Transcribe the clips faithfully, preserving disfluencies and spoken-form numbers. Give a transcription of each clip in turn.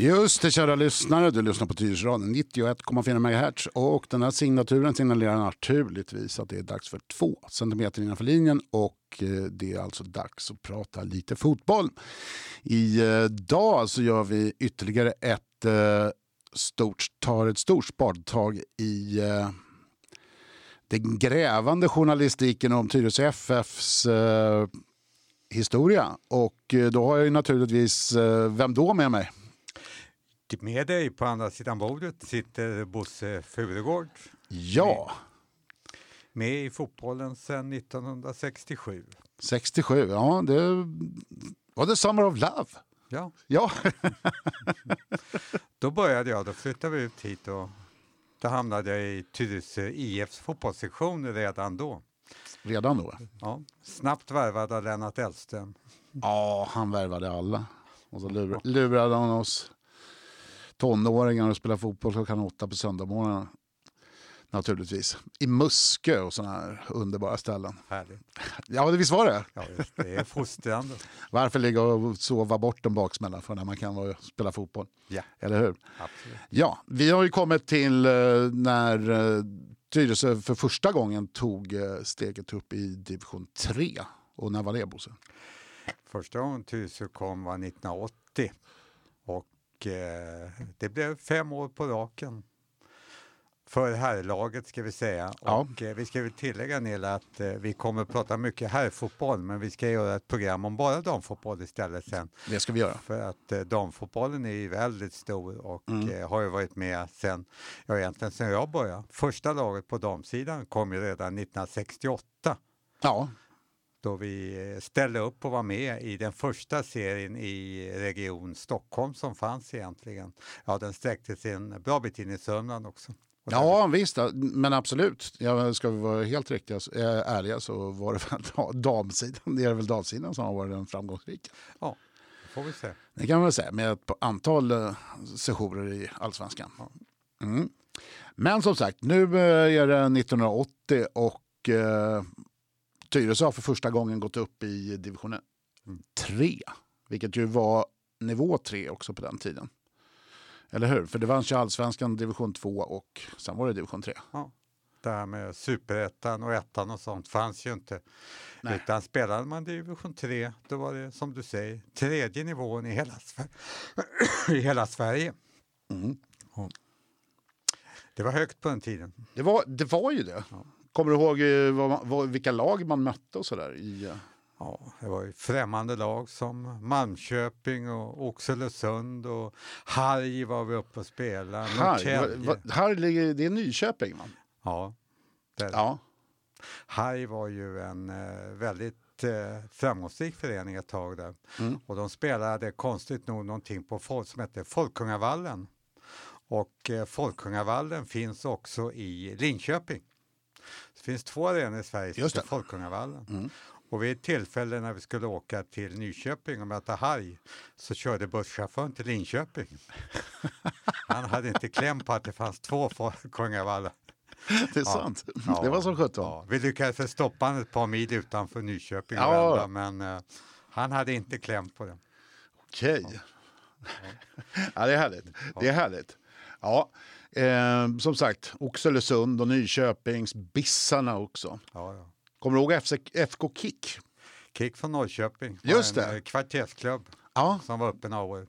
Just det, kära lyssnare, du lyssnar på Tyresö-raden nittioen komma fyra megahertz och den här signaturen signalerar naturligtvis att det är dags för två centimeter innanför linjen, och det är alltså dags att prata lite fotboll. Idag så gör vi ytterligare ett stort, tar ett stort spadtag i den grävande journalistiken om Tyresö F F:s historia, och då har jag ju naturligtvis vem då med mig? Med dig på andra sidan bordet sitter Bosse Furegård. Ja. Med, med i fotbollen sedan nittonhundrasextiosju. sextiosju, ja. Det var det Summer of Love. Ja. Ja. Då började jag, då flyttade vi ut hit och då hamnade jag i Tyresö I F:s fotbollssektion redan då. Redan då? Ja. Snabbt värvade av Lennart Elström. Ja, han värvade alla. Och så lur, lurade han oss tonåringar och spelar fotboll klockan åtta på söndagsmorgonen. Naturligtvis. I Muskö och sådana här underbara ställen. Härligt. Ja, det visst var det. Ja, det är fostrande. Varför ligga och sova bort en baksmälla för när man kan vara, spela fotboll? Ja. Eller hur? Absolut. Ja, vi har ju kommit till när Tyresö för första gången tog steget upp i division tre. Och när var det, Bosse? Första gången Tyresö kom var nittonhundraåttio. Och det blev fem år på raken för herrlaget, ska vi säga. Ja. Och vi ska väl tillägga, Nilla, att vi kommer att prata mycket herrfotboll, men vi ska göra ett program om bara damfotboll istället sen. Det ska vi göra. För att damfotbollen är ju väldigt stor och mm. har ju varit med sen, ja, egentligen sen jag började. Första laget på damsidan kom ju redan nittonhundrasextioåtta. Ja. Då vi ställde upp och var med i den första serien i region Stockholm som fanns egentligen. Ja, den sträckte sig en bra bit in i Sörmland också. Och ja, vi... visst. Men absolut. Jag ska vara helt riktiga, ärliga, så var det väl damsidan. Det är väl damsidan som har varit den framgångsrika. Ja, det får vi se. Det kan man väl säga, med ett antal sessioner i Allsvenskan. Mm. Men som sagt, nu är det nittonhundraåttio och Tyresö har för första gången gått upp i division tre, vilket ju var nivå tre också på den tiden. Eller hur? För det var allsvenskan, division två och sen var det division tre. Ja, det här med superettan och ettan och sånt fanns ju inte. Nej. Utan spelade man division tre, då var det som du säger tredje nivån i hela, i hela Sverige. Mm. Ja. Det var högt på den tiden. Det var, det var ju det. Ja. Kommer du ihåg vad, vad, vilka lag man mötte och sådär? I... Ja, det var ju främmande lag som Malmköping och Oxelösund och Harj var vi uppe och spelade. Harj, ligger, det är Nyköping, man. Ja. Det, ja. Harj var ju en eh, väldigt eh, framgångsrik förening ett tag där. Mm. Och de spelade konstigt nog någonting på folk som hette Folkungavallen. Och eh, Folkungavallen finns också i Linköping. Det finns två arenor i Sverige som heter Folkungavallen. Mm. Och vid ett tillfälle när vi skulle åka till Nyköping och möta Harj så körde busschauffören till Linköping. Han hade inte kläm på att det fanns två Folkungavallen. Det är ja. sant. Ja. Det var som sjutton. Ja. Vi lyckades stoppa han ett par mil utanför Nyköping. Ja. Vända, men uh, han hade inte kläm på det. Okej. Okay. Ja. Ja. Ja, det är härligt. Ja. Det är härligt. Ja. Eh, som sagt, Oxelösund och Nyköpings Bissarna också. Ja, ja. Kommer du ihåg F K Kick? Kick från Norrköping. Just det. En kvartersklubb ja. som var uppe några år.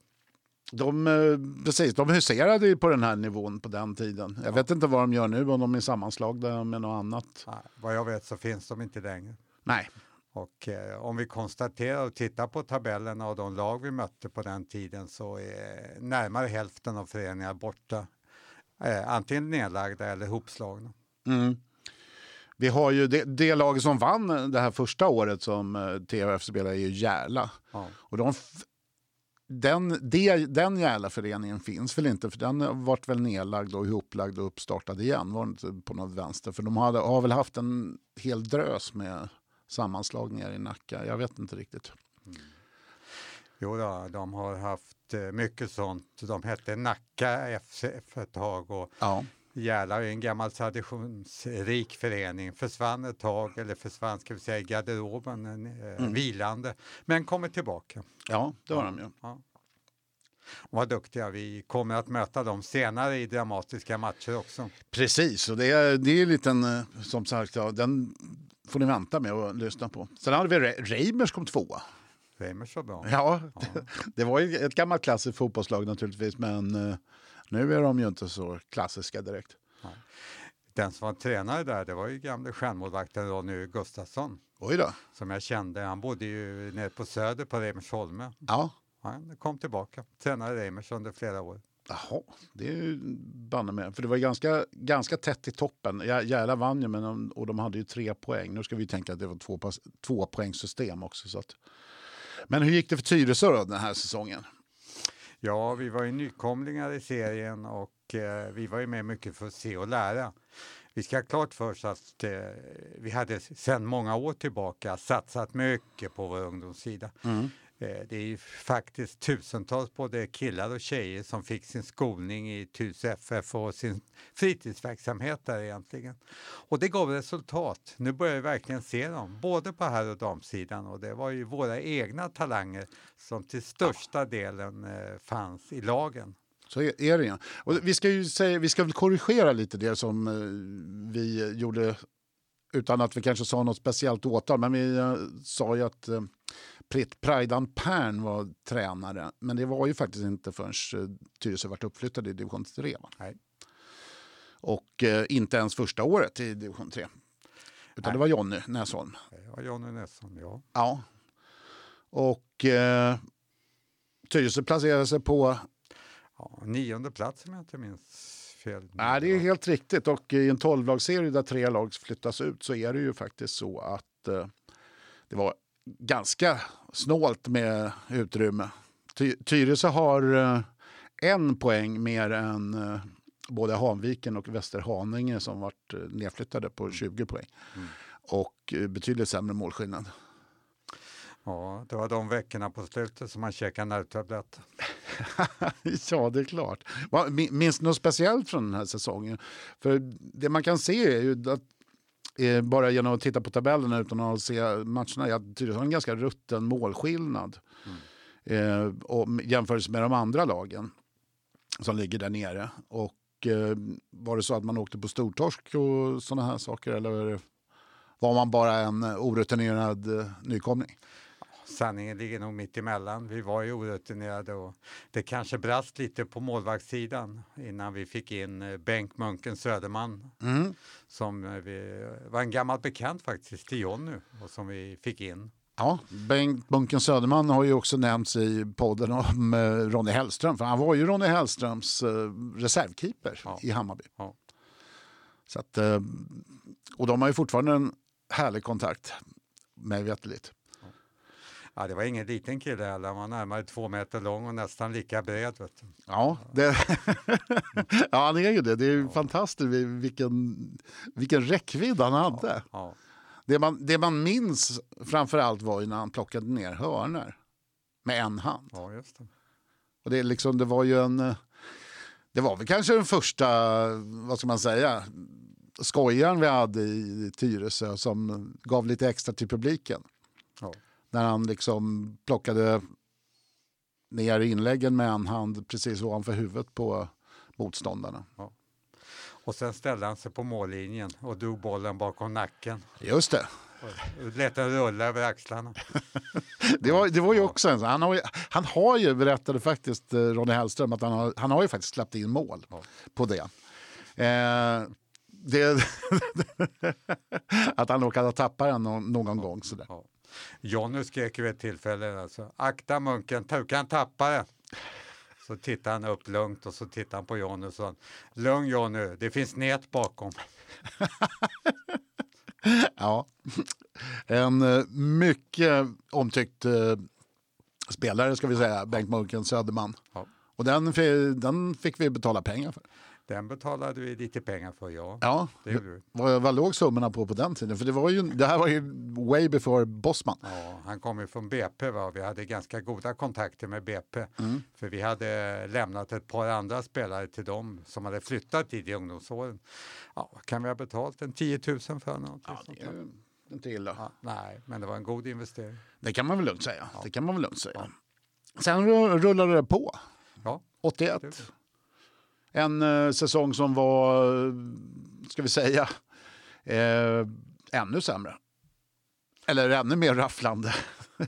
De, eh, precis, de huserade ju på den här nivån på den tiden. Jag ja. vet inte vad de gör nu, om de är sammanslagda med något annat. Nej, vad jag vet så finns de inte längre. Nej. Och eh, om vi konstaterar och tittar på tabellerna av de lag vi mötte på den tiden så är närmare hälften av föreningar borta. Eh, antingen nedlagda eller hopslagna. Mm. Vi har ju det, det laget som vann det här första året som eh, T F F spelade är ju Järla. Ja. Och de, den, de, den Järla-föreningen finns väl inte, för den vart väl nedlagd och ihoplagd och uppstartad igen. Var inte på något vänster, för de hade, har väl haft en hel drös med sammanslagningar i Nacka. Jag vet inte riktigt. Mm. Jo då, de har haft mycket sånt. De hette Nacka F F ett tag och ja. Järla är en gammal traditionsrik förening. Försvann ett tag, eller försvann ska vi säga i garderoben, eh, mm. vilande. Men kommer tillbaka. Ja, det var ja. de ju. Ja. var duktiga. Vi kommer att möta dem senare i dramatiska matcher också. Precis, och det är, det är en liten, som sagt, ja, den får ni vänta med och lyssna på. Sen hade vi Re- Reimers kom tvåa. Reimers var bra. Ja, ja. Det, det var ju ett gammalt klassiskt fotbollslag naturligtvis, men nu är de ju inte så klassiska direkt. Nej. Den som var tränare där, det var ju gamle stjärnmålvakten Ronny Gustafsson. Oj då. Som jag kände, han bodde ju nere på Söder på Reimersholme. Ja. Han kom tillbaka, tränade Reimers under flera år. Jaha, det är ju banne med. För det var ganska, ganska tätt i toppen. Järla vann ju, men de, och de hade ju tre poäng. Nu ska vi tänka att det var två, två poängsystem också. Så att. Men hur gick det för Tyresö då, den här säsongen? Ja, vi var ju nykomlingar i serien och eh, vi var ju med mycket för att se och lära. Vi ska klart först att eh, vi hade sedan många år tillbaka satsat mycket på vår ungdomssida. Mm. Eh, det är ju faktiskt tusentals både killar och tjejer som fick sin skolning i Tyresö F F och sin fritidsverksamhet där egentligen. Och det gav resultat. Nu börjar vi verkligen se dem, både på herr- och damsidan. Och det var ju våra egna talanger som till största delen eh, fanns i lagen. Så är det igen. Och vi ska ju säga, vi ska väl korrigera lite det som vi gjorde utan att vi kanske sa något speciellt åtal. Men vi sa ju att Priit Pärn var tränare. Men det var ju faktiskt inte förrän Tyresö vart uppflyttad i division tre. Nej. Och inte ens första året i division tre. Utan Nej. Det var Johnny Näsholm. Det var Johnny Näsholm, ja. Ja. Och eh, Tyresö placerade sig på... Ja, nionde plats om jag inte minns fel. Nej, det är helt riktigt. Och i en tolvlagsserie där tre lag flyttas ut så är det ju faktiskt så att eh, det var ganska snålt med utrymme. Ty- Tyresö har eh, en poäng mer än eh, både Hanviken och Västerhaninge som varit eh, nedflyttade på tjugo poäng. Mm. Och eh, betydligt sämre målskillnad. Ja, det var de veckorna på slutet som man käkade nervtablett. Ja, det är klart. Minns något speciellt från den här säsongen? För det man kan se är ju att eh, bara genom att titta på tabellen utan att se matcherna är att Tyresö har en ganska rutten målskillnad mm. eh, och jämfört med de andra lagen som ligger där nere. Och eh, var det så att man åkte på stortorsk och sådana här saker eller var man bara en orutinerad eh, nykomling? Sanningen ligger nog mitt emellan. Vi var ju orutinerade och det kanske brast lite på målvaktssidan innan vi fick in Bengt Munken Söderman. Mm. Som vi, var en gammal bekant faktiskt till Johnny och som vi fick in. Ja, Bengt Munken Söderman har ju också nämnts i podden om Ronny Hellström. För han var ju Ronny Hellströms reservkeeper ja. I Hammarby. Ja. Så att, och de har ju fortfarande en härlig kontakt med vetteligt. Ja, det var ingen liten kille heller. Han var närmare två meter lång och nästan lika bred. Vet du. Ja, det... ja, han är ju det. Det är ju ja. Fantastiskt vilken, vilken räckvidd han hade. Ja, ja. Det, man, det man minns framförallt var ju när han plockade ner hörnor med en hand. Ja, just det. Och det, liksom, det var ju en... Det var väl kanske den första, vad ska man säga, skojaren vi hade i Tyresö som gav lite extra till publiken. Ja. När han liksom plockade ner inläggen med en hand precis ovanför huvudet på motståndarna. Ja. Och sen ställde han sig på mållinjen och drog bollen bakom nacken. Just det. Och letade rulla över axlarna. det, var, det var ju också en sån. Han har ju, han har ju berättade faktiskt, Ronny Hellström, att han har, han har ju faktiskt släppt in mål ja. På det. Eh, det att han råkade tappa den någon, någon ja. Gång sådär. Ja. Johnny skrek vid ett tillfälle alltså, akta munken, kan tappa det. Så tittar han upp lugnt och så tittar han på Johnny och sa, lugn Johnny, det finns nät bakom. ja, en mycket omtyckt spelare ska vi säga, Bengt Munken Söderman. Ja. Och den, den fick vi betala pengar för. Den betalade vi lite pengar för, ja. Ja, det vad, vad låg summorna på på den tiden? För det, var ju, det här var ju way before Bosman. Ja, han kom ju från B P va? Vi hade ganska goda kontakter med B P. Mm. För vi hade lämnat ett par andra spelare till dem som hade flyttat i de ungdomsåren. Ja, kan vi ha betalt en tio tusen för något? Ja, det är inte illa. Ja, nej, men det var en god investering. Det kan man väl lugnt säga. Ja. Det kan man väl lugnt säga. Ja. Sen rullade det på. åttioett. En eh, säsong som var, ska vi säga, eh, ännu sämre. Eller ännu mer rafflande. Ja.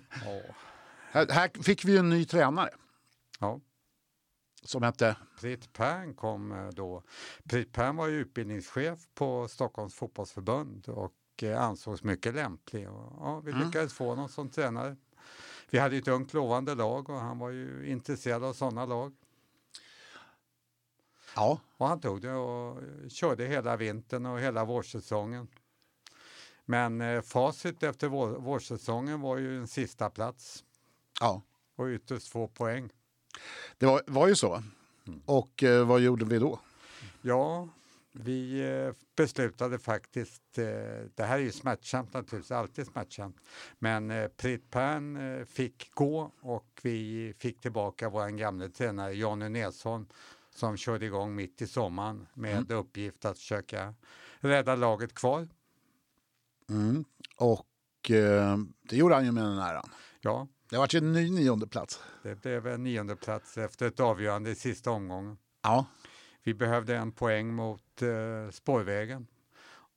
här, här fick vi en ny tränare. Ja. Som hette? Priit Pärn kom då. Priit Pärn var ju utbildningschef på Stockholms fotbollsförbund och ansågs mycket lämplig. Och, ja, vi lyckades mm. få någon som tränare. Vi hade ju ett ungt lovande lag och han var ju intresserad av sådana lag. Ja. Och han tog det och körde hela vintern och hela vårsäsongen. Men eh, facit efter vår, vårsäsongen var ju en sista plats. Ja. Och ytterst två poäng. Det var, var ju så. Mm. Och eh, vad gjorde vi då? Ja, vi eh, beslutade faktiskt, eh, det här är ju smärtsamt naturligtvis, alltid smärtsamt. Men eh, Priit Pärn eh, fick gå och vi fick tillbaka vår gamla tränare Johnny Näsholm som körde igång mitt i sommaren med mm. uppgift att försöka rädda laget kvar. Mm. Och eh, det gjorde han ju med den äran. Ja. Det var ju en ny nionde plats. Det blev en nionde plats efter ett avgörande i sista omgången. Ja. Vi behövde en poäng mot eh, Spårvägen.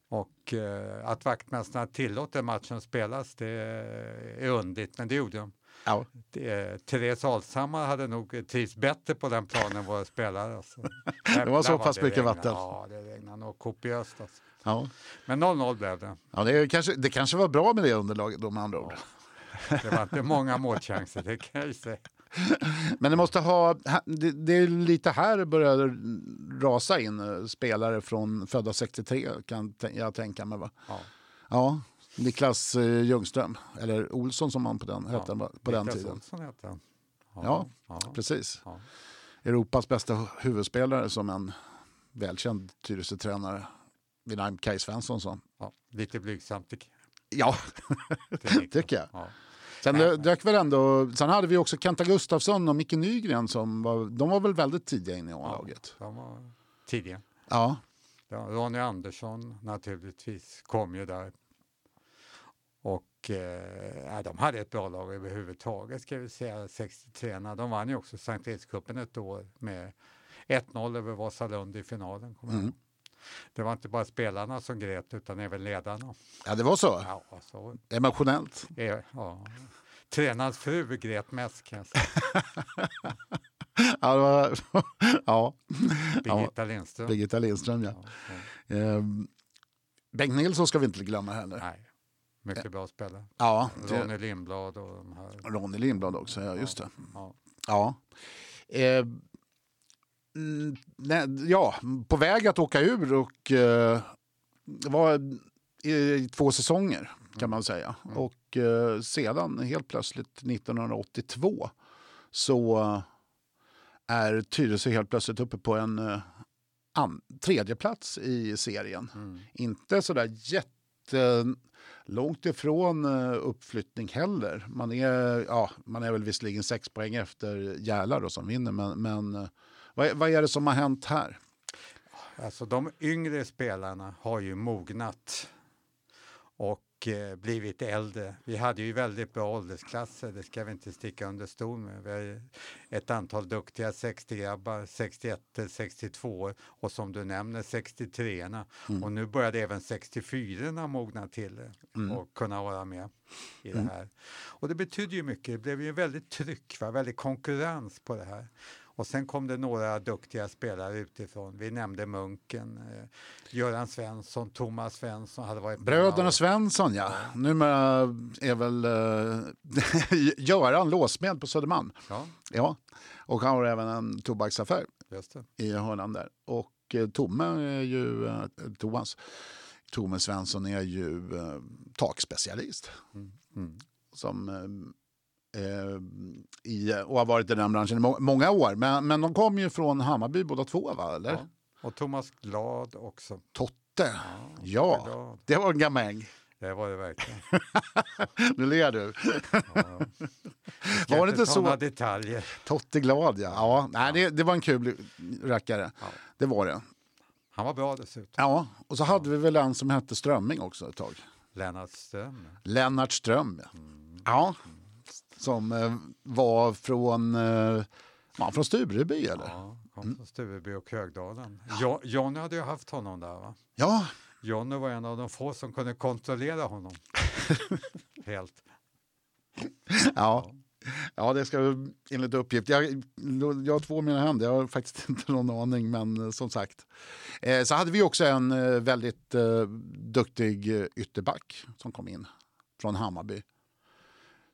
Och eh, att vaktmästarna tillåter matchen spelas, det är undligt, men det gjorde de. Ja. Det, Therese Alshammar hade nog trivs bättre på den planen än våra spelare. Alltså. Det var så pass mycket vatten. Ja, det regnade nog kopiöst. Alltså. Ja. Men noll noll blev det. Ja, det, kanske, det kanske var bra med det underlaget, de andra ord. Ja. Det var inte många målchanser, det kan jag ju säga. Men det måste ha, det, det är lite här det började rasa in spelare från födda sextiotre, kan jag tänka mig, va? Ja. Ja. Niklas Ljungström, eller Olsson som han på den, ja, hette, på den tiden. Olsson hette han. Ja, ja, precis. Ja. Europas bästa huvudspelare som en välkänd Tyresö-tränare vid namn Kaj Svensson. Som. Ja, lite blygsamt. Ja, tycker jag. Ja. Sen, ja. Dök väl ändå, sen hade vi också Kenta Gustafsson och Micke Nygren. Som var, de var väl väldigt tidiga in i A-laget. Ja, de var tidiga. Ja. Ja, Ronny Andersson naturligtvis kom ju där. Och eh, de hade ett bra lag överhuvudtaget, ska vi säga, sextiotre. De vann ju också Sankt Eriks-cupen ett år med ett noll över Vasalund i finalen. Mm. Det var inte bara spelarna som grät utan även ledarna. Ja, det var så. Ja, så. Emotionellt. Ja, ja. Tränarens fru grät mest, kan jag säga. Ja, det var, ja. Birgitta Lindström. Birgitta Lindström, ja. ja, ja. Ehm, Bengt Nilsson ska vi inte glömma heller. Nej. Mycket bra spelare. Ja, det... Ronny Lindblad och de här. Ronny Lindblad också, ja, just det. Ja. Ja. Eh, nej, ja, på väg att åka ur och eh, var i två säsonger kan man säga. Mm. Och eh, sedan helt plötsligt nittonhundraåttiotvå så är Tyresö helt plötsligt uppe på en an, tredje plats i serien. Mm. Inte sådär jätte långt ifrån uppflyttning heller. Man är, ja, man är väl visserligen sex poäng efter Järla då som vinner, men, men vad, vad är det som har hänt här? Alltså de yngre spelarna har ju mognat och eh, blivit äldre. Vi hade ju väldigt bra åldersklasser, det ska vi inte sticka under stol med. Vi har ett antal duktiga sextio-grabbar, sextioett, sextiotvå och som du nämner sextiotre-erna. Mm. Och nu började även sextiofyra-erna mogna till mm. och kunna vara med i mm. det här. Och det betyder ju mycket, det blev ju väldigt tryck, va? Väldigt konkurrens på det här. Och sen kom det några duktiga spelare utifrån. Vi nämnde Munken, eh, Göran Svensson, Thomas Svensson hade varit bröderna Svensson, ja. ja. Nu är väl eh, Göran låsmed på Södermalm. Ja. Ja. Och han har även en tobaksaffär. Just det. I hörnan där. Och eh, Tomme är ju eh, Thomas Tomme Svensson är ju eh, takspecialist. Mm. Mm. Som eh, I, och har varit i den branschen i må- många år. Men, men de kom ju från Hammarby båda två, va? Eller? Ja. Och Thomas Glad också. Totte, ja. ja. Det var en gamäng. Det var det verkligen. Nu ler du. Ja. Var det inte så? Detaljer. Totte Glad, ja. ja. Nej, ja. Det, det var en kul rackare. Ja. Det var det. Han var bra dessutom. Ja, och så hade ja. vi väl en som hette Strömming också ett tag. Lennart Ström. Lennart Ström, ja. Mm. Ja. Som eh, var från eh, Man från Stureby eller? Ja, han från mm. Stureby och Högdalen. Ja. Johnny hade ju haft honom där va? Ja. Johnny var en av de få som kunde kontrollera honom. Helt. Ja. ja. Ja, det ska enligt uppgift. Jag, jag har två mina händer, jag har faktiskt inte någon aning, men som sagt. Eh, så hade vi också en eh, väldigt eh, duktig ytterback som kom in från Hammarby.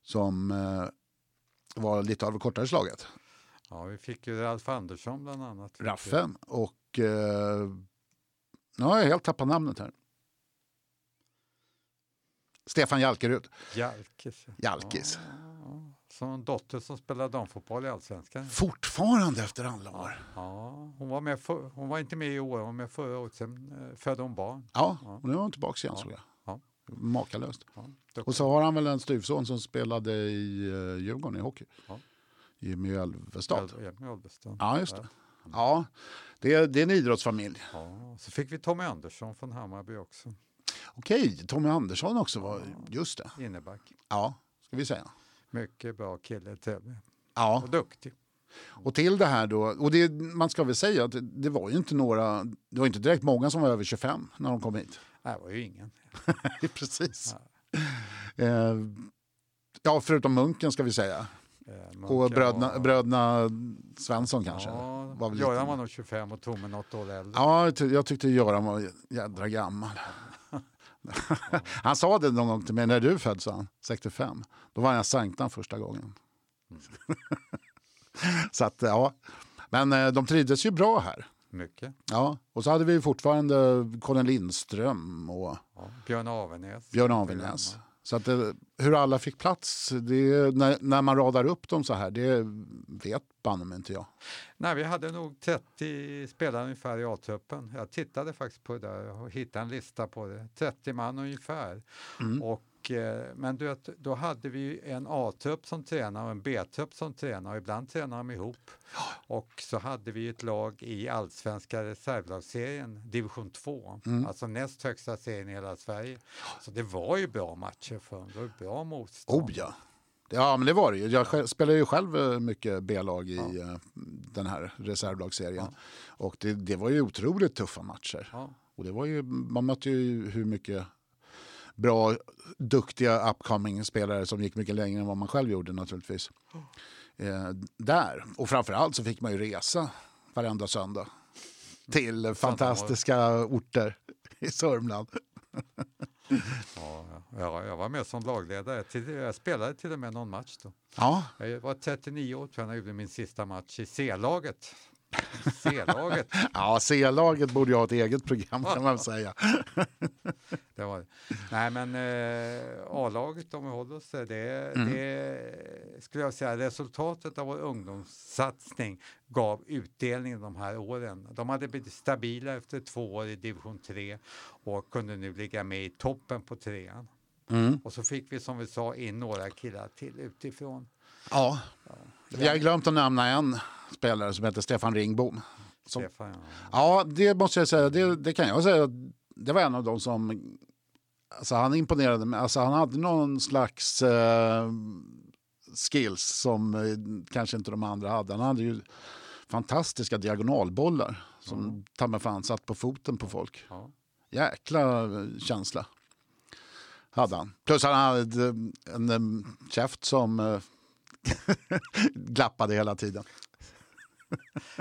Som eh, var lite av det kortare slaget. Ja, vi fick ju Ralf Andersson bland annat. Raffen och... Eh, nu har jag helt tappat namnet här. Stefan Jalkerud. Jalkis. Jalkis. Ja. Som en dotter som spelade damfotboll i Allsvenskan. Fortfarande efter alla år. Ja, hon var, med för, hon var inte med i år, hon var med förra året, sen födde hon barn. Ja, ja. Och nu var hon tillbaka igen, ja. Såg jag. Ja. Makalöst. Ja, och så har han väl en styvson som spelade i uh, Djurgården i hockey. Ja. Jimmy Alvestad. Ja, just det. Ja, det är, det är en idrottsfamilj. Ja, så fick vi Tommy Andersson från Hammarby också. Okej, Tommy Andersson också var, ja. Just det. Inneback. Ja, ska vi säga. Mycket bra kille, Tebbe. Ja. Och duktig. Och till det här då, och det, man ska väl säga att det, det var ju inte några, det var inte direkt många som var över tjugofem när de kom hit. Nej, det var ju ingen. Precis. Ja. Eh, ja, förutom Munken ska vi säga. Eh, Munken och brödna, och... brödna Svensson kanske. Ja, var väl Göran lite... var nog tjugofem och Tommy något år äldre. Ja, jag, ty- jag tyckte Göran var jädra gammal. Han sa det någon gång till mig, när du föddes han, sextiofem, då var jag sanktan första gången. Mm. Så att, ja. Men de trivdes ju bra här. Mycket. Ja, och så hade vi fortfarande Colin Lindström och ja, Björn Avenäs. Björn Avenäs. Så att hur alla fick plats, det, när, när man radar upp dem så här, det vet banne inte jag. Nej, vi hade nog trettio spelare ungefär i A-truppen. Jag tittade faktiskt på det där och hittade en lista på det. trettio man ungefär. Mm. Och, men du vet, då hade vi en A-trupp som tränade och en B-trupp som tränade. Och ibland tränade de ihop. Och så hade vi ett lag i Allsvenska reservlagsserien, division två. Mm. Alltså näst högsta serien i hela Sverige. Så det var ju bra matcher för det var bra motstånd. Oh ja. Ja, men det var det ju. Jag spelade ju själv mycket B-lag i ja. Den här reservlagsserien. Ja. Och det, det var ju otroligt tuffa matcher. Ja. Och det var ju, man mötte ju hur mycket bra, duktiga upcoming-spelare som gick mycket längre än vad man själv gjorde naturligtvis. Oh. Eh, där. Och framförallt så fick man ju resa varenda söndag till mm. fantastiska mm. orter i Sörmland. Ja, ja, jag var med som lagledare. Jag spelade till och med någon match då. Ja. Jag var trettionio år när jag gjorde min sista match i C-laget. C-laget. Ja, C-laget borde jag ha ett eget program kan man säga. Det var det. Nej, men eh, A-laget om vi håller oss där, det, mm. det skulle jag säga resultatet av vår ungdomssatsning gav utdelning de här åren. De hade blivit stabila efter två år i division tre och kunde nu ligga med i toppen på trean. Mm. Och så fick vi som vi sa in några killar till utifrån. Ja, ja. Jag har glömt att nämna en spelare som heter Stefan Ringbom. Som, Stefan, ja. ja, det måste jag säga. Det, det kan jag säga. Det var en av dem som... Alltså han imponerade mig. Alltså han hade någon slags eh, skills som eh, kanske inte de andra hade. Han hade ju fantastiska diagonalbollar som mm. tar med fan satt på foten på folk. Mm. Jäkla känsla hade han. Plus han hade en, en, en käft som... Eh, glappade hela tiden.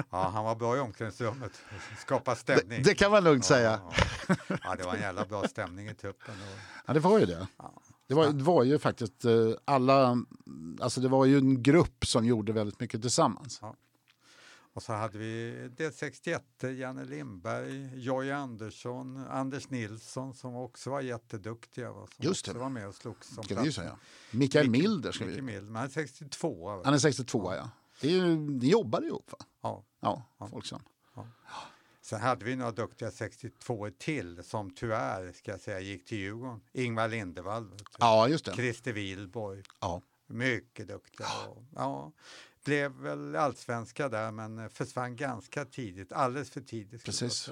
Ja, han var bra i omklädningsrummet. Skapa stämning. Det, det kan man lugnt ja, säga. Ja. Ja, det var en jävla bra stämning i truppen. Ja, det var ju det. Ja. Det, var, det var ju faktiskt alla... Alltså det var ju en grupp som gjorde väldigt mycket tillsammans. Ja. Och så hade vi D sextioett, Janne Lindberg, Joy Andersson, Anders Nilsson som också var jätteduktiga. Va? Som just det. Också var med och slogs som ska vi säga. Mikael Milder ska Mikael vi Mikael Milder, han är sextiotvå. Va? Han är sextiotvå, ja. ja. Det är ju, ni jobbade ihop, va? Ja. Ja, ja. Folksam. Ja. Sen hade vi några duktiga sextiotvå till som tyvärr, ska jag säga, gick till Djurgården. Ingvar Lindevall. Ja, just det. Christer Wilborg. Ja. Mycket duktiga. Ja. ja. Blev väl allsvenska där men försvann ganska tidigt, alldeles för tidigt. Precis.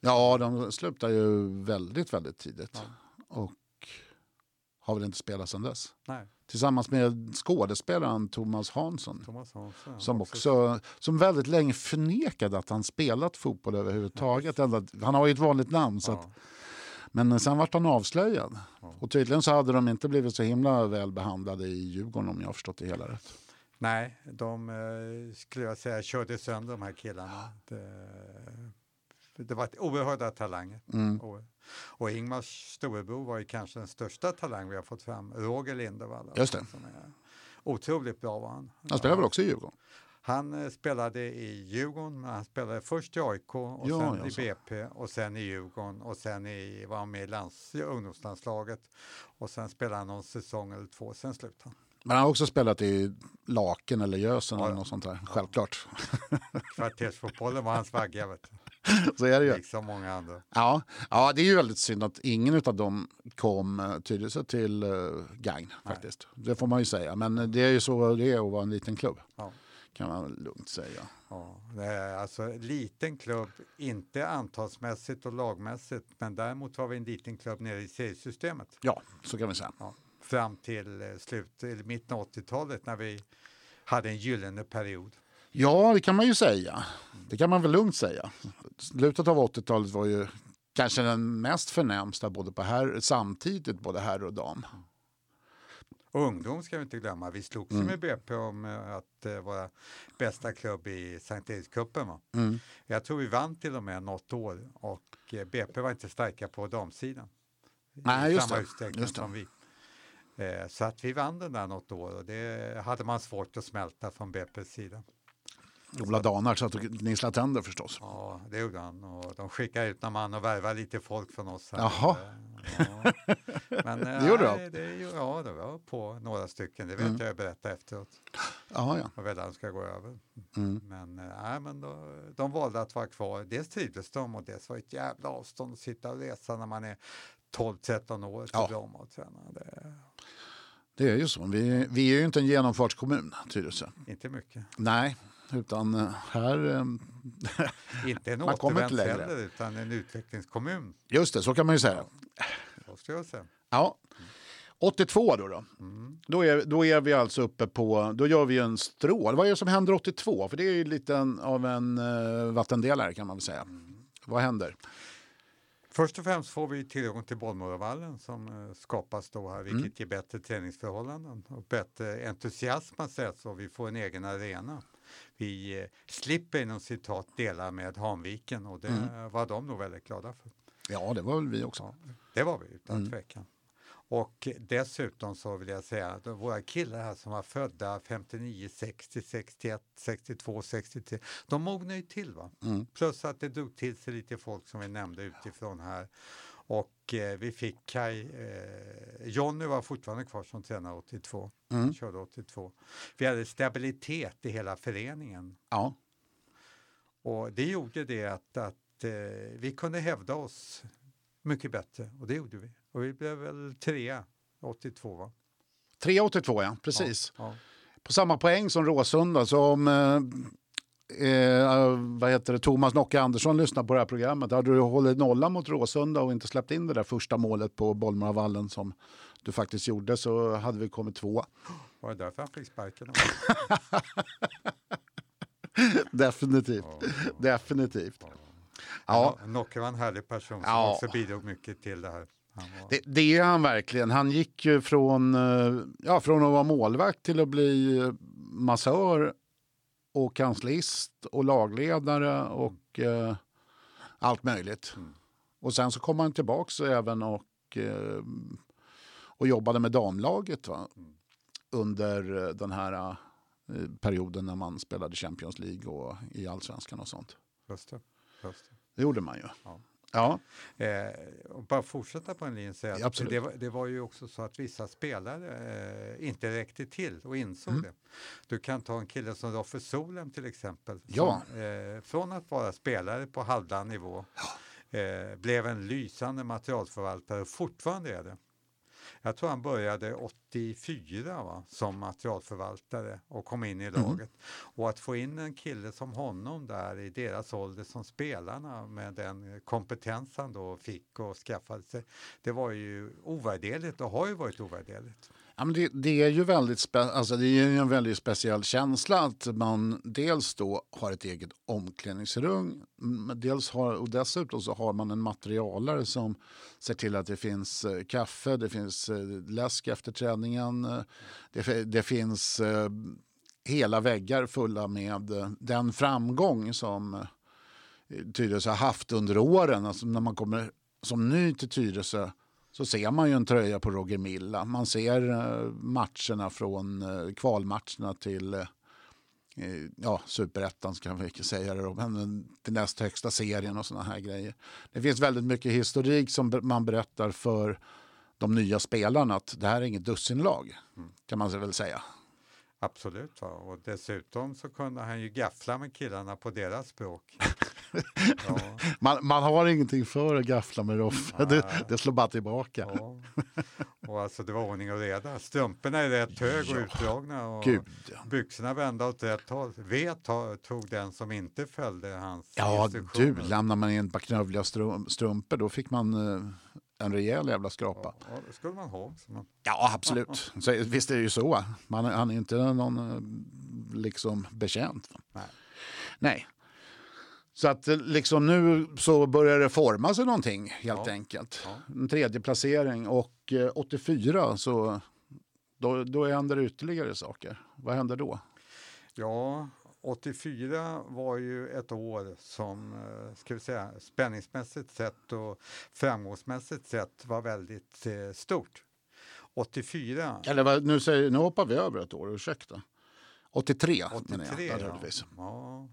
Ja, de slutade ju väldigt, väldigt tidigt. Ja. Och har väl inte spelat sedan dess. Nej. Tillsammans med skådespelaren Thomas Hansson, Thomas Hansson som också som väldigt länge förnekade att han spelat fotboll överhuvudtaget. Ja. Han har ju ett vanligt namn så ja. att, men sen var han avslöjad. Ja. Och tydligen så hade de inte blivit så himla väl behandlade i Djurgården om jag har förstått det hela rätt. Nej, de eh, skulle jag säga körde sönder de här killarna. Det, det var ett oerhörda talanger. Mm. Och, och Ingmars Storebro var ju kanske den största talang vi har fått fram. Roger Lindevall. Just det. Som är otroligt bra var han. Han spelade väl också i Djurgården? Han spelade i Djurgården, men han spelade först i A I K och ja, sen i B P och sen i Djurgården och sen i, var han med i lands, ungdomslandslaget och sen spelade han någon säsong eller två, sen slutade han. Men han har också spelat i Laken eller Gösen ja, eller något sånt där, ja. Självklart. Kvartersfotbollen var hans vagga, vet du. Så är det ju. Liksom många andra. Ja, ja, det är ju väldigt synd att ingen av dem kom Tyresö till Gagn faktiskt. Det får man ju säga, men det är ju så det är att vara en liten klubb. Ja. Kan man lugnt säga. Ja, det är alltså liten klubb, inte antalsmässigt och lagmässigt, men däremot var vi en liten klubb nere i seriesystemet. Ja, så kan vi säga. Ja. Fram till slut, eller mitten av åttiotalet när vi hade en gyllene period. Ja, det kan man ju säga. Det kan man väl lugnt säga. Slutet av åttiotalet var ju kanske den mest förnämsta både på här, samtidigt både här och dam. Och ungdom ska vi inte glömma. Vi slogs mm. med B P om att uh, vara bästa klubb i Sankt Eriks-cupen. Va? Mm. Jag tror vi vann till och med något år och uh, B P var inte starka på damsidan. Nej, just samma det. Just som det. Vi. Uh, så att vi vann den där något år och det hade man svårt att smälta från B P's sida. Ola Danar så att nissla tänder förstås. Ja, det gjorde han. Och de skickade ut när man och värvade lite folk från oss. Här. Jaha. Ja. Men, det gjorde nej, du? Det, ja, det var på några stycken. Det vet mm. jag, jag berätta efteråt. Aha, ja. Jag vet att de ska gå över. Mm. Men, nej, men då, de valde att vara kvar. Dels trivdes de och dels var ett jävla avstånd att sitta och resa när man är tolv tretton år. Ja. Dem och träna. Det... det är ju så. Vi, vi är ju inte en genomfartskommun, Tyresö. Inte mycket. Nej. Utan här... inte en återvändskälla utan en utvecklingskommun. Just det, så kan man ju säga. Ja, ska jag säga. Ja. åttiotvå då då. Mm. Då, är, då är vi alltså uppe på... Då gör vi en strål. Vad är det som händer åttiotvå? För det är ju lite en, av en uh, vattendelare kan man väl säga. Mm. Vad händer? Först och främst får vi tillgång till Bollmoravallen som skapas då här, vilket mm. ger bättre träningsförhållanden och bättre entusiasm man säger så. Vi får en egen arena. Vi slipper inom citat dela med Hanviken och det mm. var de nog väldigt glada för. Ja, det var väl vi också. Ja, det var vi utan mm. tvekan. Och dessutom så vill jag säga att våra killar här som var födda femtionio, sextio, sextioett, sextiotvå, sextiotre de mognar ju till va? Mm. Plus att det drog till sig lite folk som vi nämnde utifrån här. Och eh, vi fick Kaj, eh, Johnny var fortfarande kvar som tränare åttiotvå, mm. körde åttiotvå. Vi hade stabilitet i hela föreningen. Ja. Och det gjorde det att, att eh, vi kunde hävda oss mycket bättre och det gjorde vi. Och vi blev väl trea, åttiotvå va? Trea, åttiotvå ja, precis. Ja, ja. På samma poäng som Råsunda som... Eh, Eh, vad heter det? Thomas Nocke Andersson lyssnar på det här programmet. Hade du hållit nolla mot Råsunda och inte släppt in det där första målet på Bollmoravallen som du faktiskt gjorde så hade vi kommit två. Var det därför han fick sparken? Definitivt. Oh, oh. Definitivt. Oh. Ja. Nocke var en härlig person som oh. också bidrog mycket till det här. Det, det är han verkligen. Han gick ju från, ja, från att vara målvakt till att bli massör och kanslist och lagledare och eh, allt möjligt. Mm. Och sen så kom han tillbaka så även och, eh, och jobbade med damlaget va? Mm. Under den här eh, perioden när man spelade Champions League och i Allsvenskan och sånt. Just det. Just det. Det gjorde man ju. Ja. Ja. Eh, och bara fortsätta på en linje säga att det var, det var ju också så att vissa spelare eh, inte räckte till och insåg mm. det. Du kan ta en kille som Roffe Solem till exempel. Ja. Som, eh, från att vara spelare på halvdan nivå ja. eh, blev en lysande materialförvaltare och fortfarande är det. jag tror han började åttiofyra va, som materialförvaltare och kom in i laget. Mm. Och att få in en kille som honom där i deras ålder som spelarna med den kompetens han då fick och skaffade sig, det var ju ovärderligt och har ju varit ovärderligt. Ja, men det, det är ju väldigt spe- alltså det är ju en väldigt speciell känsla att man dels då har ett eget omklädningsrum, dels har, och dessutom så har man en materialare som ser till att det finns eh, kaffe, det finns eh, läsk efter träningen, eh, det, det finns eh, hela väggar fulla med eh, den framgång som eh, Tyresö har haft under åren. Alltså när man kommer som ny till Tyresö så ser man ju en tröja på Roger Milla. Man ser matcherna från kvalmatcherna till ja, Superettan kan vi inte säga det då, men till näst högsta serien och såna här grejer. Det finns väldigt mycket historik som man berättar för de nya spelarna att det här är inget dussinlag kan man väl säga. Absolut, va? Och dessutom så kunde han ju gaffla med killarna på deras språk. Ja. man, man har ingenting för att gaffla med Roff. Det, det slår bara tillbaka. Ja. Och alltså det var ordning och reda. Strumporna är rätt hög och ja. utdragna. Och Gud. Byxorna vända åt rätt håll. Vet tog den som inte följde hans ja, instruktioner. Ja, du, lämnar man in ett par knövliga strumpor då fick man... Eh, en rejäl jävla skrapa. Ja, det skulle man ha. Man... Ja, absolut. Så, visst är det ju så. Man, han är inte någon liksom bekänt. Nej. Nej. Så att liksom nu så börjar det forma sig någonting helt ja. enkelt. Ja. En tredje placering och åttiofyra så då, då händer det ytterligare saker. Vad händer då? Ja... åttiofyra var ju ett år som, ska vi säga, spänningsmässigt sett och framgångsmässigt sett var väldigt eh, stort. åttiofyra... Eller vad, nu, säger, nu hoppar vi över ett år, ursäkta. åttiotre, åttiotre menar jag, naturligtvis. Ja. Ja.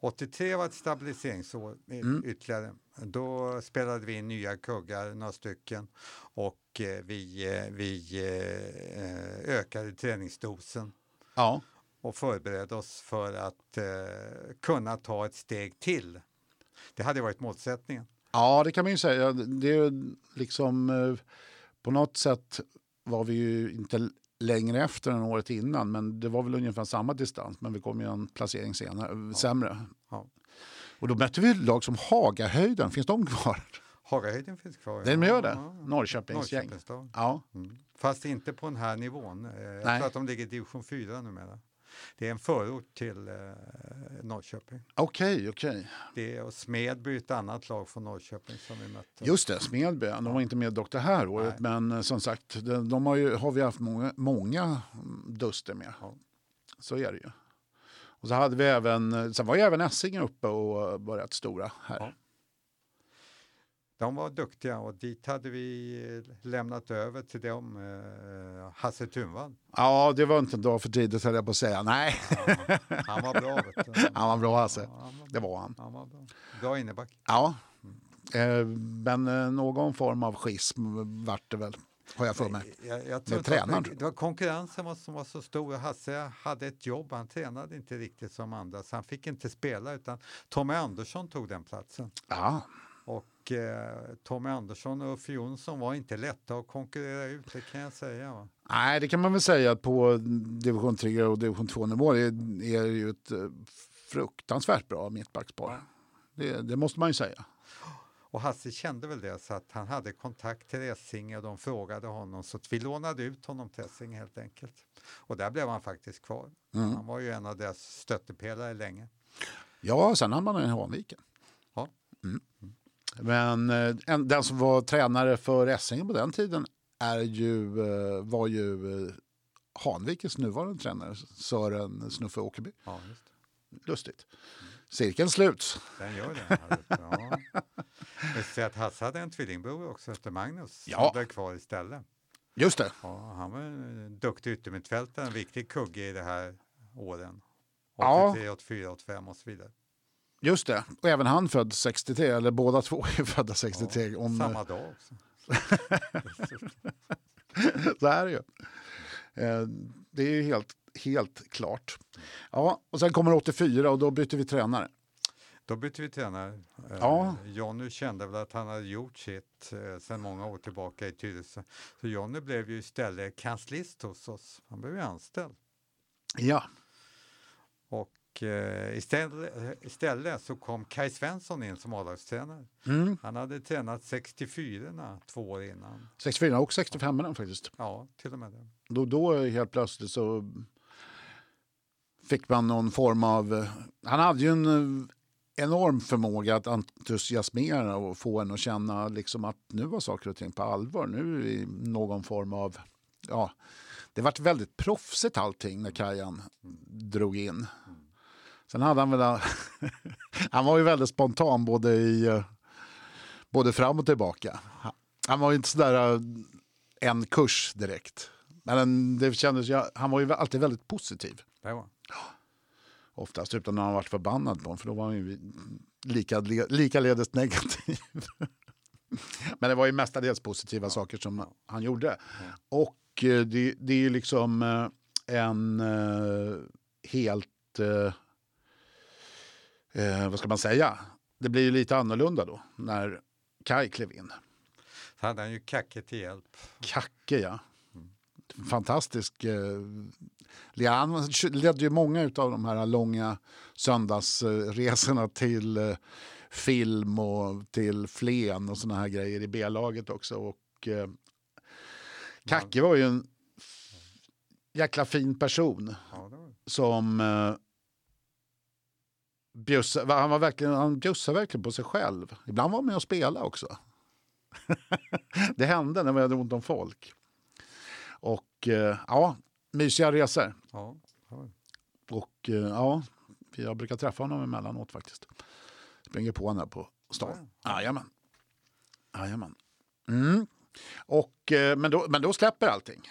åttiotre var ett stabiliseringsår mm. ytterligare. Då spelade vi in nya kuggar, några stycken. Och eh, vi, eh, vi eh, ökade träningsdosen. Ja. Och förberedde oss för att eh, kunna ta ett steg till. Det hade varit målsättningen. Ja, det kan man ju säga. Det är liksom, eh, på något sätt var vi ju inte längre efter än året innan. Men det var väl ungefär samma distans. Men vi kom ju en placering senare, ja. sämre. Ja. Och då mötte vi lag som Hagahöjden. Finns de kvar? Hagahöjden finns kvar. Den gör det. Ja, ja. Norrköpings gäng. Ja. Mm. Fast inte på den här nivån. Jag Nej. tror att de ligger i division fyra numera. Det är en förort till eh, Norrköping. Okej, okay, okej. Okay. Det är och Smedby, ett annat lag från Norrköping som vi mötte. Just det, Smedby. De var inte med doktor här året, Nej. men som sagt, de, de har, ju, har vi haft många, många duster med. Ja. Så är det ju. Och så hade vi även, sen var ju även Essingen uppe och börjat stora här. Ja. De var duktiga och dit hade vi lämnat över till dem eh, Hasse Thunvall. Ja, det var inte en dag för tidigt höll jag på att säga. Nej. Ja, han var bra. Vet du. Han var bra Hasse. Ja, han var bra. Det var han. Han var bra. Bra inneback. Ja, eh, men eh, någon form av schism vart det väl. Har jag för mig. Jag, jag tror att det var konkurrensen var, som var så stor. Hasse hade ett jobb. Han tränade inte riktigt som andra. Så han fick inte spela utan Tommy Andersson tog den platsen. Ja. Och Och Tommy Andersson och Ulf Jonsson var inte lätta att konkurrera ut, det kan jag säga. Va? Nej, det kan man väl säga att på division tre och division två nivå är det ju ett fruktansvärt bra mittbackspar. Det, det måste man ju säga. Och Hasse kände väl det så att han hade kontakt till Essingen och de frågade honom så att vi lånade ut honom till Essingen helt enkelt. Och där blev han faktiskt kvar. Mm. Han var ju en av deras stöttepelare länge. Ja, sen hade man en Hanviken. Ja. Mm. Men en, den som var tränare för Essingen på den tiden är ju, var ju Hanvikens nuvarande tränare, Sören Snuffe Åkerby. Ja, just det. Lustigt. Cirkeln sluts. Den gör det. Ja. Jag ser att Hasse hade en tvillingbror också efter Magnus. Ja. Som blev kvar istället. Just det. Ja, han var en duktig yttermittfältare, en viktig kugge i det här åren. åttiotre, ja. åttiofyra, åttiofem och så vidare. Just det. Och även han född sextiotre, eller båda två är födda sextiotre. Ja, om... Samma dag också. Så här är det ju. Det är ju helt, helt klart. Ja, och sen kommer åttiofyra och då byter vi tränare. Då bytte vi tränare. Ja. Johnny kände väl att han hade gjort sitt sedan många år tillbaka i Tyresö. Så Johnny blev ju istället kanslist hos oss. Han blev ju anställd. Ja. Och istället, istället så kom Kaj Svensson in som A-lagstränare. Mm. Han hade tränat sextiofyrorna två år innan. sextiofyrorna och sextiofemorna faktiskt. Ja, till och med det. Då, då helt plötsligt så fick man någon form av... Han hade ju en enorm förmåga att entusiasmera och få en att känna liksom att nu var saker och ting på allvar. Nu i någon form av... Ja, det var väldigt proffsigt allting när Kajan drog in. Sen hade han väl... han var ju väldigt spontan både, i, både fram och tillbaka. Han var ju inte sådär en kurs direkt. Men det kändes, han var ju alltid väldigt positiv. Det var. Oftast utan när han varit förbannad på honom, för då var han ju lika, likaledes negativ. Men det var ju mestadels positiva ja. saker som han gjorde. Ja. Och det, det är ju liksom en helt, vad ska man säga? Det blir ju lite annorlunda då när Kaj klev in. Så hade han ju Kacke till hjälp. Kacke, ja. Fantastisk. Han ledde ju många av de här långa söndagsresorna till film och till Flen och såna här grejer i B-laget också. Och Kacke var ju en jäkla fin person som bjussade, han var verkligen, han bjussade verkligen på sig själv. Ibland var han med och spelade också. Det hände när vi hade ont om folk. Och ja, mysiga resor. Ja. Och ja, jag brukar träffa honom emellanåt faktiskt. Springer på honom på stan. Jajamän. Jajamän. Mm. Och, men, då, men då släpper allting.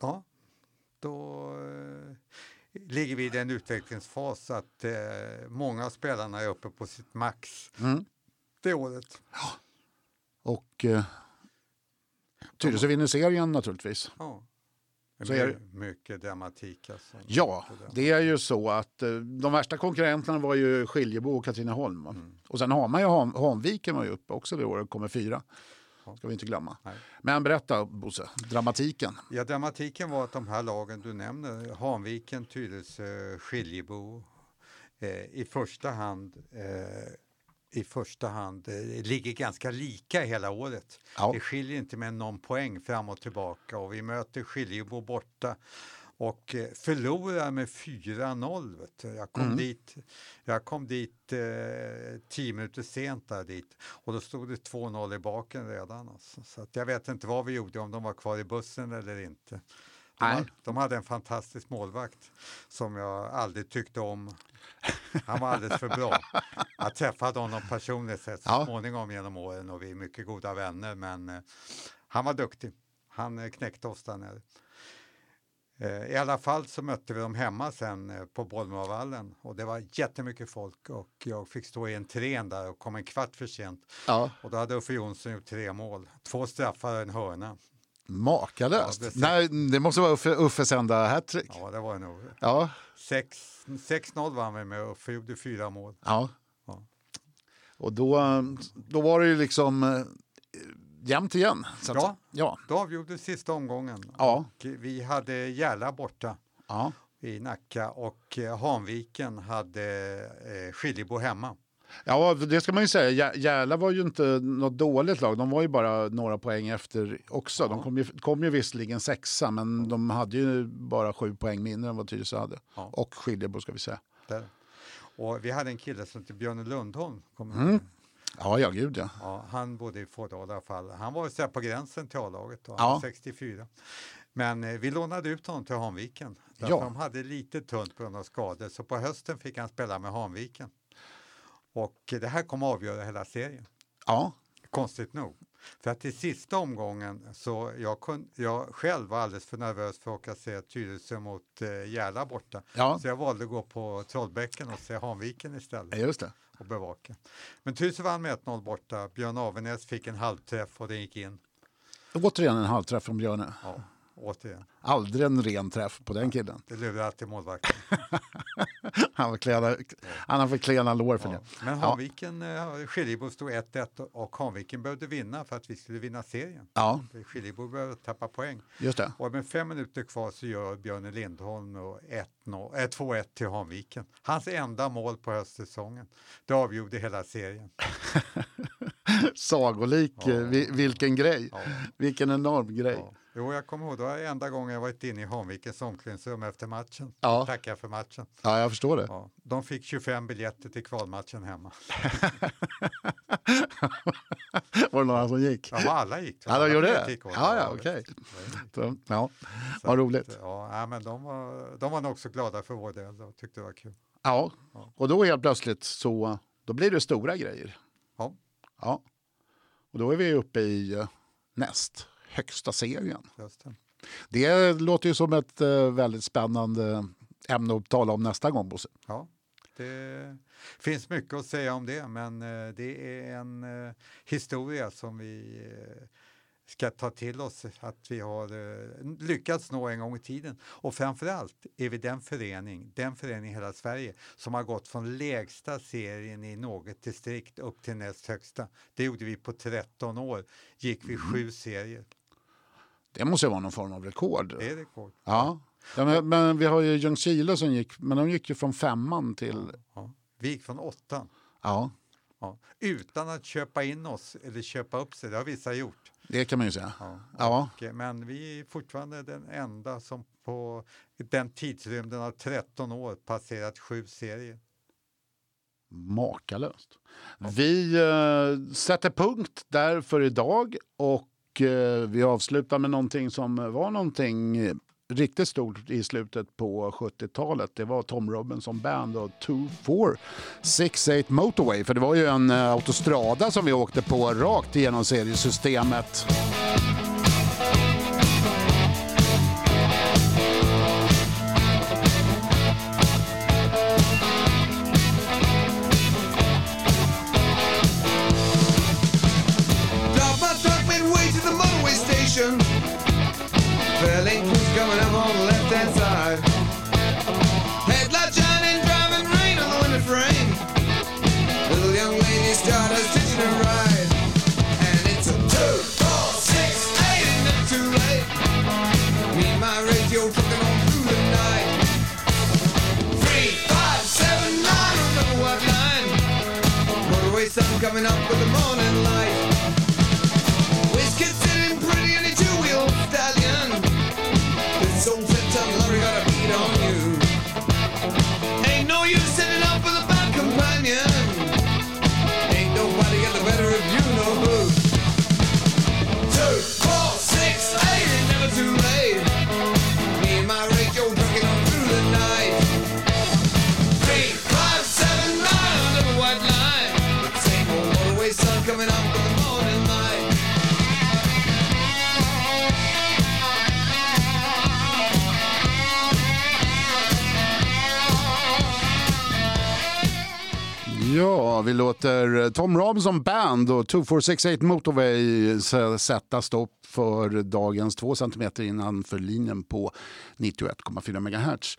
Ja, då eh, ligger vi i den utvecklingsfas att eh, många av spelarna är uppe på sitt max. Mm. Det året. Ja. Och eh, Tyresö vinner serien naturligtvis. Ja. Så är det... Mycket dramatik alltså. Ja, det är ju så att de värsta konkurrenterna var ju Skiljebo och Katrineholm. Mm. Och sen har man ju Han- Hanviken var ju uppe också det året, kommer fyra. Ska vi inte glömma. Nej. Men berätta Bosse, dramatiken. Ja, dramatiken var att de här lagen du nämner, Hanviken, Tyresö, Skiljebo, eh, i första hand... Eh, i första hand eh, ligger ganska lika hela året. Ja. Det skiljer inte med någon poäng fram och tillbaka. Och vi möter Skiljebo borta och eh, förlorar med fyra noll. Jag kom mm. dit, jag kom dit eh, tio minuter sent där dit. Och då stod det två noll i baken redan. Alltså. Så att jag vet inte vad vi gjorde, om de var kvar i bussen eller inte. De, Nej. Hade, de hade en fantastisk målvakt som jag aldrig tyckte om. Han var alldeles för bra. Jag träffade honom personligt sett så ja. småningom genom åren och vi är mycket goda vänner. Men eh, han var duktig. Han eh, knäckte oss där nere. Eh, I alla fall så mötte vi dem hemma sen eh, på Bollmoravallen. Och det var jättemycket folk och jag fick stå i en trän där och kom en kvart för sent. Ja. Och då hade Uffe Jonsson gjort tre mål. Två straffar och en hörna. Makalöst. Ja, det, Nej, det måste vara Uffe, Uffes enda hattrick. Ja, det var nog. Ja. sex noll vann vi med och Uffe gjorde fyra mål. Ja. ja. Och då, då var det ju liksom jämnt igen. Så ja, ja, då avgjorde sista omgången. Ja. Och vi hade Järla borta ja. i Nacka och Hanviken hade Skiljebo hemma. Ja, det ska man ju säga. Järla var ju inte något dåligt lag. De var ju bara några poäng efter också. De kom ju, kom ju visserligen sexa, men mm. de hade ju bara sju poäng mindre än vad Tyresö hade. Ja. Och Skiljebo ska vi säga. Där. Och vi hade en kille som heter Björn Lundholm. Mm. Ja, ja, gud ja. ja. Han bodde i Fårdal i alla fall. Han var ju så här på gränsen till A-laget då, ja. sextiofyra. Men vi lånade ut honom till Hanviken. Därför ja. de hade lite tunt på grund av skador. Så på hösten fick han spela med Hanviken. Och det här kommer avgöra hela serien. Ja. Konstigt nog. För att i sista omgången så jag, kun, jag själv var alldeles för nervös för att åka se Tyresö mot eh, Järla borta. Ja. Så jag valde att gå på Trollbäcken och se Hanviken istället. Ja, just det. Och bevaka. Men Tyresö vann med ett noll borta. Björn Avenäs fick en halvträff och det gick in. Återigen en halvträff från Björne. Ja, återigen. Aldrig en ren träff på den killen. Det lurar alltid målvakten. Han, klena, han har för klena lår för ja. det. Men Hanviken ja. Skiljebo stod ett ett och Hanviken behövde vinna för att vi skulle vinna serien. Ja. Skiljebo behövde tappa poäng. Just det. Och med fem minuter kvar så gör Björn Lindholm och ett noll, äh, två ett till Hanviken. Hans enda mål på höstsäsongen. Det avgjorde hela serien. Sagolik, ja. Vilken grej. Ja. Vilken enorm grej. Ja. Jo, jag kommer ihåg, det var enda gången jag varit inne i Hanvikens omklädningsrum efter matchen. Ja. Tackar för matchen. Ja, jag förstår det. Ja. De fick tjugofem biljetter till kvalmatchen hemma. Var det några som gick? Ja, alla gick. Ja, de gjorde det? Ja, ja, okej. Okay. Ja, vad roligt. Ja, men de var, de var nog också glada för vår del. De tyckte det var kul. Ja, ja. Och då helt plötsligt så, då blir det stora grejer. Ja. Ja, och då är vi uppe i näst högsta serien. Just det. Det låter ju som ett väldigt spännande ämne att tala om nästa gång, Bosse. Ja, det finns mycket att säga om det, men det är en historia som vi ska ta till oss att vi har lyckats nå en gång i tiden. Och framförallt är vi den förening, den förening i hela Sverige som har gått från lägsta serien i något distrikt upp till näst högsta. Det gjorde vi på tretton år. Gick vi mm. sju serier. Det måste vara någon form av rekord. Det är rekord. Ja, ja men, men vi har ju Ljungskile som gick, men de gick ju från femman till... Ja, ja. Vi gick från åttan. Ja. Ja. Utan att köpa in oss eller köpa upp sig, det har vissa gjort. Det kan man ju säga. Ja, ja. Och, men vi är fortfarande den enda som på den tidsrymden av tretton år passerat sju serier. Makalöst. Ja. Vi eh, sätter punkt där för idag och eh, vi avslutar med någonting som var någonting riktigt stort i slutet på sjuttiotalet. Det var Tom Robinson Band och twenty-four sixty-eight Motorway. För det var ju en uh, autostrada som vi åkte på rakt igenom seriesystemet. Coming up with the morning light. Whiskey sitting pretty in a two-wheel stallion. This old set-top lorry got a beat on you. Ain't no use sitting up with a bad companion. Ain't nobody got the better of you, no boo. Two, four, six, eight, it's never too late. Me and my radio rocking on through the night. Three, five, seven, nine, another white line. Sun coming up in the morning light. Ja, vi låter Tom Robinson Band och twenty-four sixty-eight Motorway sätta stopp för dagens två centimeter innanför linjen på ninety-one point four megahertz.